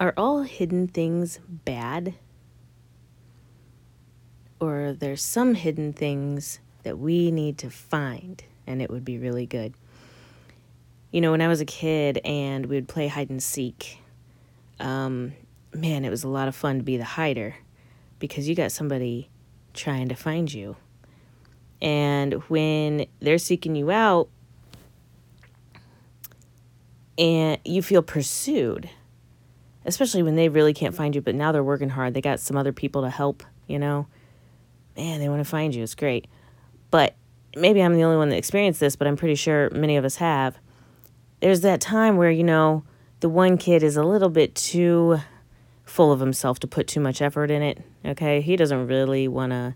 Are all hidden things bad? Or there's some hidden things that we need to find, and it would be really good. You know, when I was a kid and we would play hide and seek, man, it was a lot of fun to be the hider because you got somebody trying to find you. And when they're seeking you out, and you feel pursued, especially when they really can't find you, but now they're working hard. They got some other people to help, you know. Man, they want to find you. It's great. But maybe I'm the only one that experienced this, but I'm pretty sure many of us have. There's that time where, you know, the one kid is a little bit too full of himself to put too much effort in it, okay? He doesn't really want to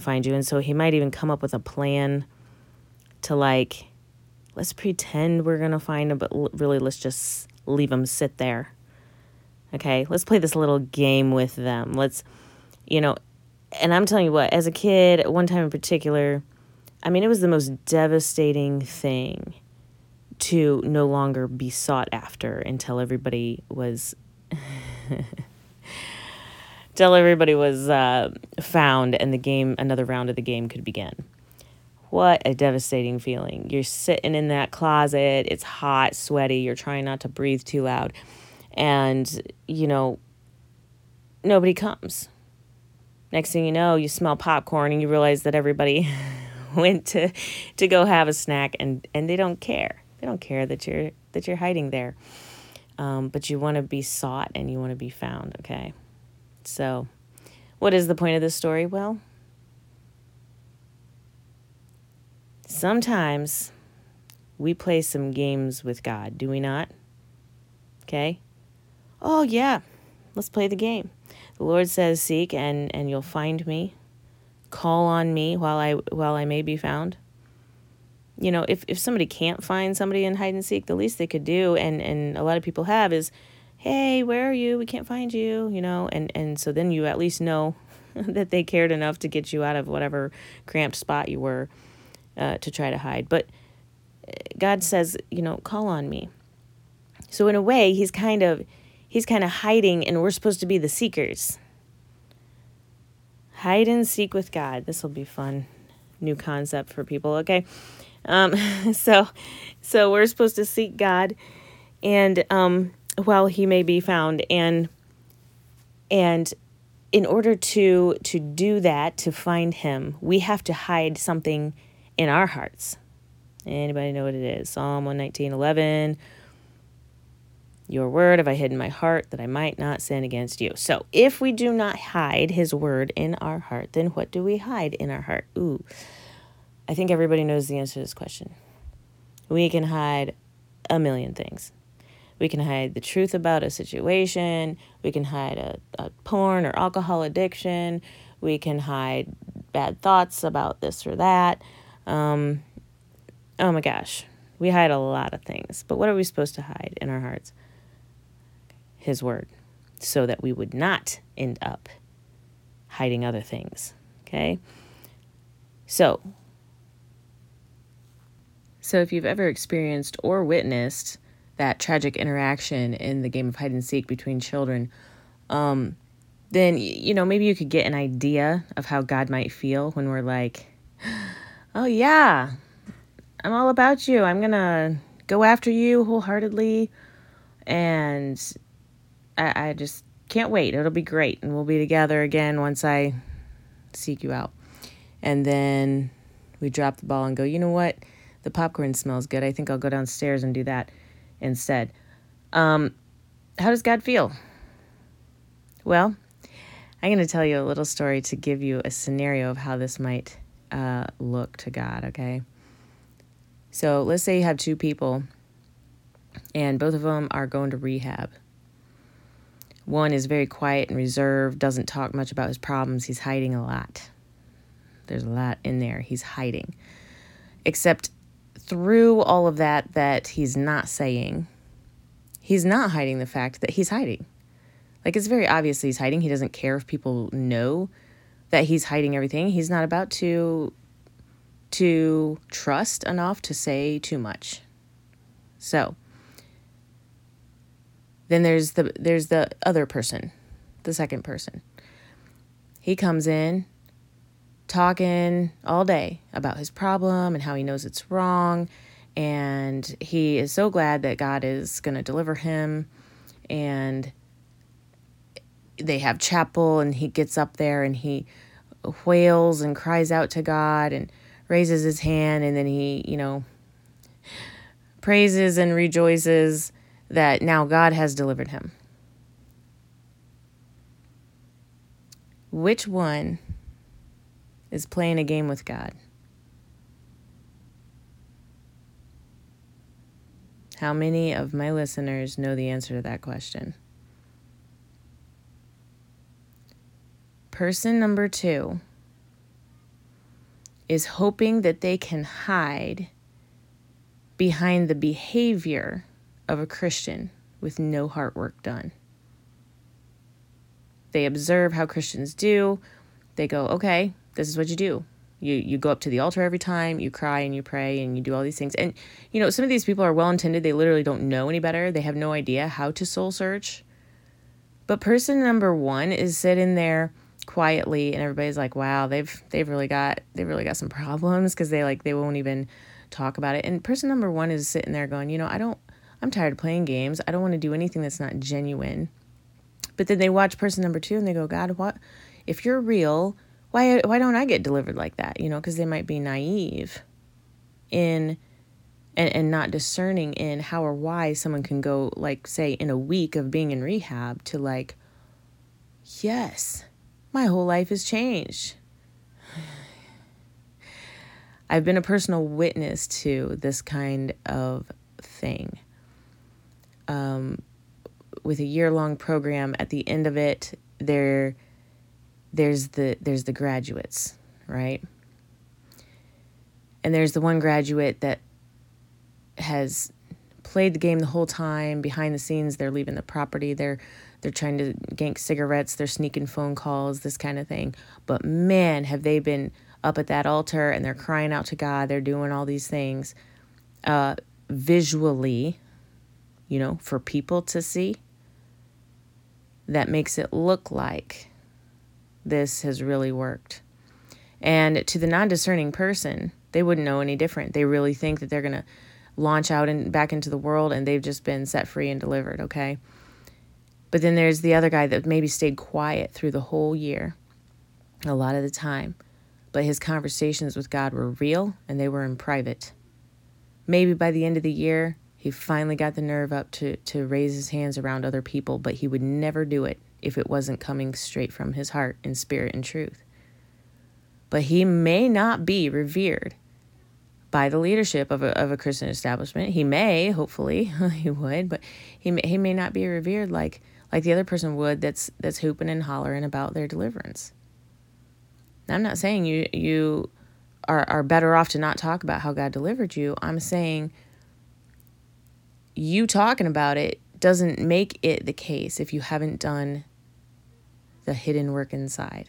find you, and so he might even come up with a plan to, like, let's pretend we're going to find him, but really let's just leave him sit there. Okay, let's play this little game with them. Let's, you know, and I'm telling you what, as a kid, one time in particular, I mean, it was the most devastating thing to no longer be sought after until everybody was, found and the game, another round of the game could begin. What a devastating feeling. You're sitting in that closet. It's hot, sweaty. You're trying not to breathe too loud. And, you know, nobody comes. Next thing you know, you smell popcorn and you realize that everybody went to go have a snack and they don't care. They don't care that you're hiding there. But you want to be sought and you want to be found, okay? So what is the point of this story? Well, sometimes we play some games with God, do we not? Okay? Oh, yeah. Let's play the game. The Lord says, seek and you'll find me. Call on me while I may be found. You know, if somebody can't find somebody in hide and seek, the least they could do, and a lot of people have, is, hey, where are you? We can't find you, you know. And so then you at least know that they cared enough to get you out of whatever cramped spot you were. To try to hide. But God says, you know, call on me. So in a way, he's kind of hiding, and we're supposed to be the seekers. Hide and seek with God. This will be fun. New concept for people, okay? So we're supposed to seek God, and while he may be found, and in order to do that, to find him, we have to hide something in our hearts. Anybody know what it is? Psalm 119:11. Your word have I hidden in my heart that I might not sin against you. So if we do not hide his word in our heart, then what do we hide in our heart? Ooh, I think everybody knows the answer to this question. We can hide a million things. We can hide the truth about a situation. We can hide a porn or alcohol addiction. We can hide bad thoughts about this or that. Oh my gosh, we hide a lot of things, but what are we supposed to hide in our hearts? His word, so that we would not end up hiding other things, okay? So if you've ever experienced or witnessed that tragic interaction in the game of hide and seek between children, then, you know, maybe you could get an idea of how God might feel when we're like, oh, yeah, I'm all about you. I'm going to go after you wholeheartedly, and I just can't wait. It'll be great, and we'll be together again once I seek you out. And then we drop the ball and go, you know what? The popcorn smells good. I think I'll go downstairs and do that instead. How does God feel? Well, I'm going to tell you a little story to give you a scenario of how this might look to God, okay? So let's say you have two people and both of them are going to rehab. One is very quiet and reserved, doesn't talk much about his problems. He's hiding a lot. There's a lot in there. He's hiding. Except through all of that he's not saying, he's not hiding the fact that he's hiding. Like, it's very obvious he's hiding. He doesn't care if people know that he's hiding everything. He's not about to trust enough to say too much. So Then there's the other person, the second person. He comes in talking all day about his problem and how he knows it's wrong. And he is so glad that God is going to deliver him. And they have chapel, and he gets up there and he wails and cries out to God and raises his hand. And then he, praises and rejoices that now God has delivered him. Which one is playing a game with God? How many of my listeners know the answer to that question? Person number 2 is hoping that they can hide behind the behavior of a Christian with no heart work done. They observe how Christians do. They go, okay, this is what you do. You go up to the altar every time, you cry and you pray and you do all these things. And, some of these people are well-intended. They literally don't know any better. They have no idea how to soul search. But person number 1 is sitting there quietly, and everybody's like, wow, they've really got some problems, because they won't even talk about it. And person number 1 is sitting there going, I'm tired of playing games. I don't want to do anything that's not genuine. But then they watch person number 2 and they go, God, what if you're real? Why don't I get delivered like that? Because they might be naive in and not discerning in how or why someone can go, say, in a week of being in rehab to yes, my whole life has changed. I've been a personal witness to this kind of thing. With a year-long program, at the end of it, there's the graduates, right? And there's the one graduate that has played the game the whole time. Behind the scenes, they're leaving the property. They're trying to gank cigarettes. They're sneaking phone calls, this kind of thing. But man, have they been up at that altar, and they're crying out to God. They're doing all these things visually, for people to see. That makes it look like this has really worked. And to the non-discerning person, they wouldn't know any different. They really think that they're going to launch out and back into the world, and they've just been set free and delivered, okay? But then there's the other guy that maybe stayed quiet through the whole year, a lot of the time. But his conversations with God were real, and they were in private. Maybe by the end of the year, he finally got the nerve up to raise his hands around other people, but he would never do it if it wasn't coming straight from his heart in spirit and truth. But he may not be revered by the leadership of a Christian establishment. He may, hopefully, he would, but he may not be revered like the other person would that's hooping and hollering about their deliverance. Now, I'm not saying you are better off to not talk about how God delivered you. I'm saying you talking about it doesn't make it the case if you haven't done the hidden work inside.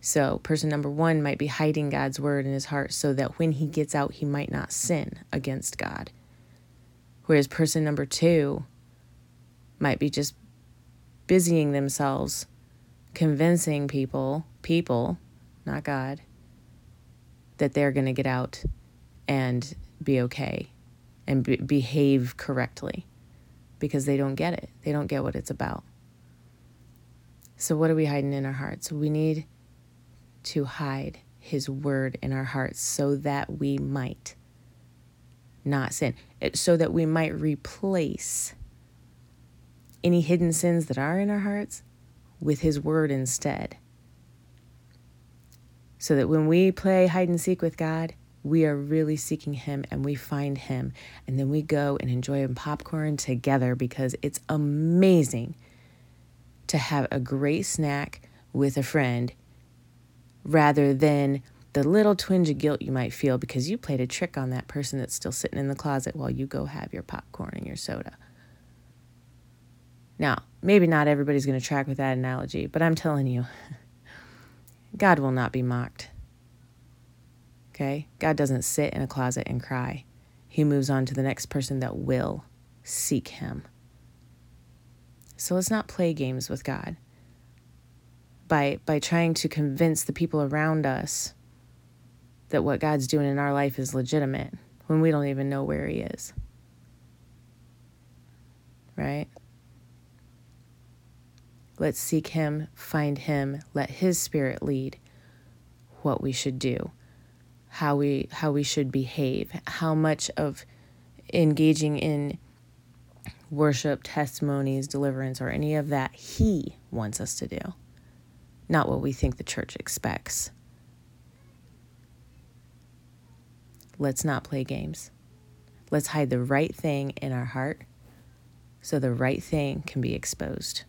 So person number 1 might be hiding God's word in his heart so that when he gets out, he might not sin against God. Whereas person number 2 might be just busying themselves, convincing people, not God, that they're going to get out and be okay and behave correctly, because they don't get it. They don't get what it's about. So what are we hiding in our hearts? We need to hide his word in our hearts so that we might not sin, so that we might replace any hidden sins that are in our hearts with his word instead. So that when we play hide and seek with God, we are really seeking him, and we find him, and then we go and enjoy popcorn together, because it's amazing to have a great snack with a friend rather than the little twinge of guilt you might feel because you played a trick on that person that's still sitting in the closet while you go have your popcorn and your soda. Now, maybe not everybody's going to track with that analogy, but I'm telling you, God will not be mocked. Okay? God doesn't sit in a closet and cry. He moves on to the next person that will seek him So let's not play games with God by trying to convince the people around us that what God's doing in our life is legitimate when we don't even know where he is. Right? Let's seek him, find him, let his Spirit lead what we should do, how we should behave, how much of engaging in worship, testimonies, deliverance, or any of that he wants us to do, not what we think the church expects. Let's not play games. Let's hide the right thing in our heart so the right thing can be exposed.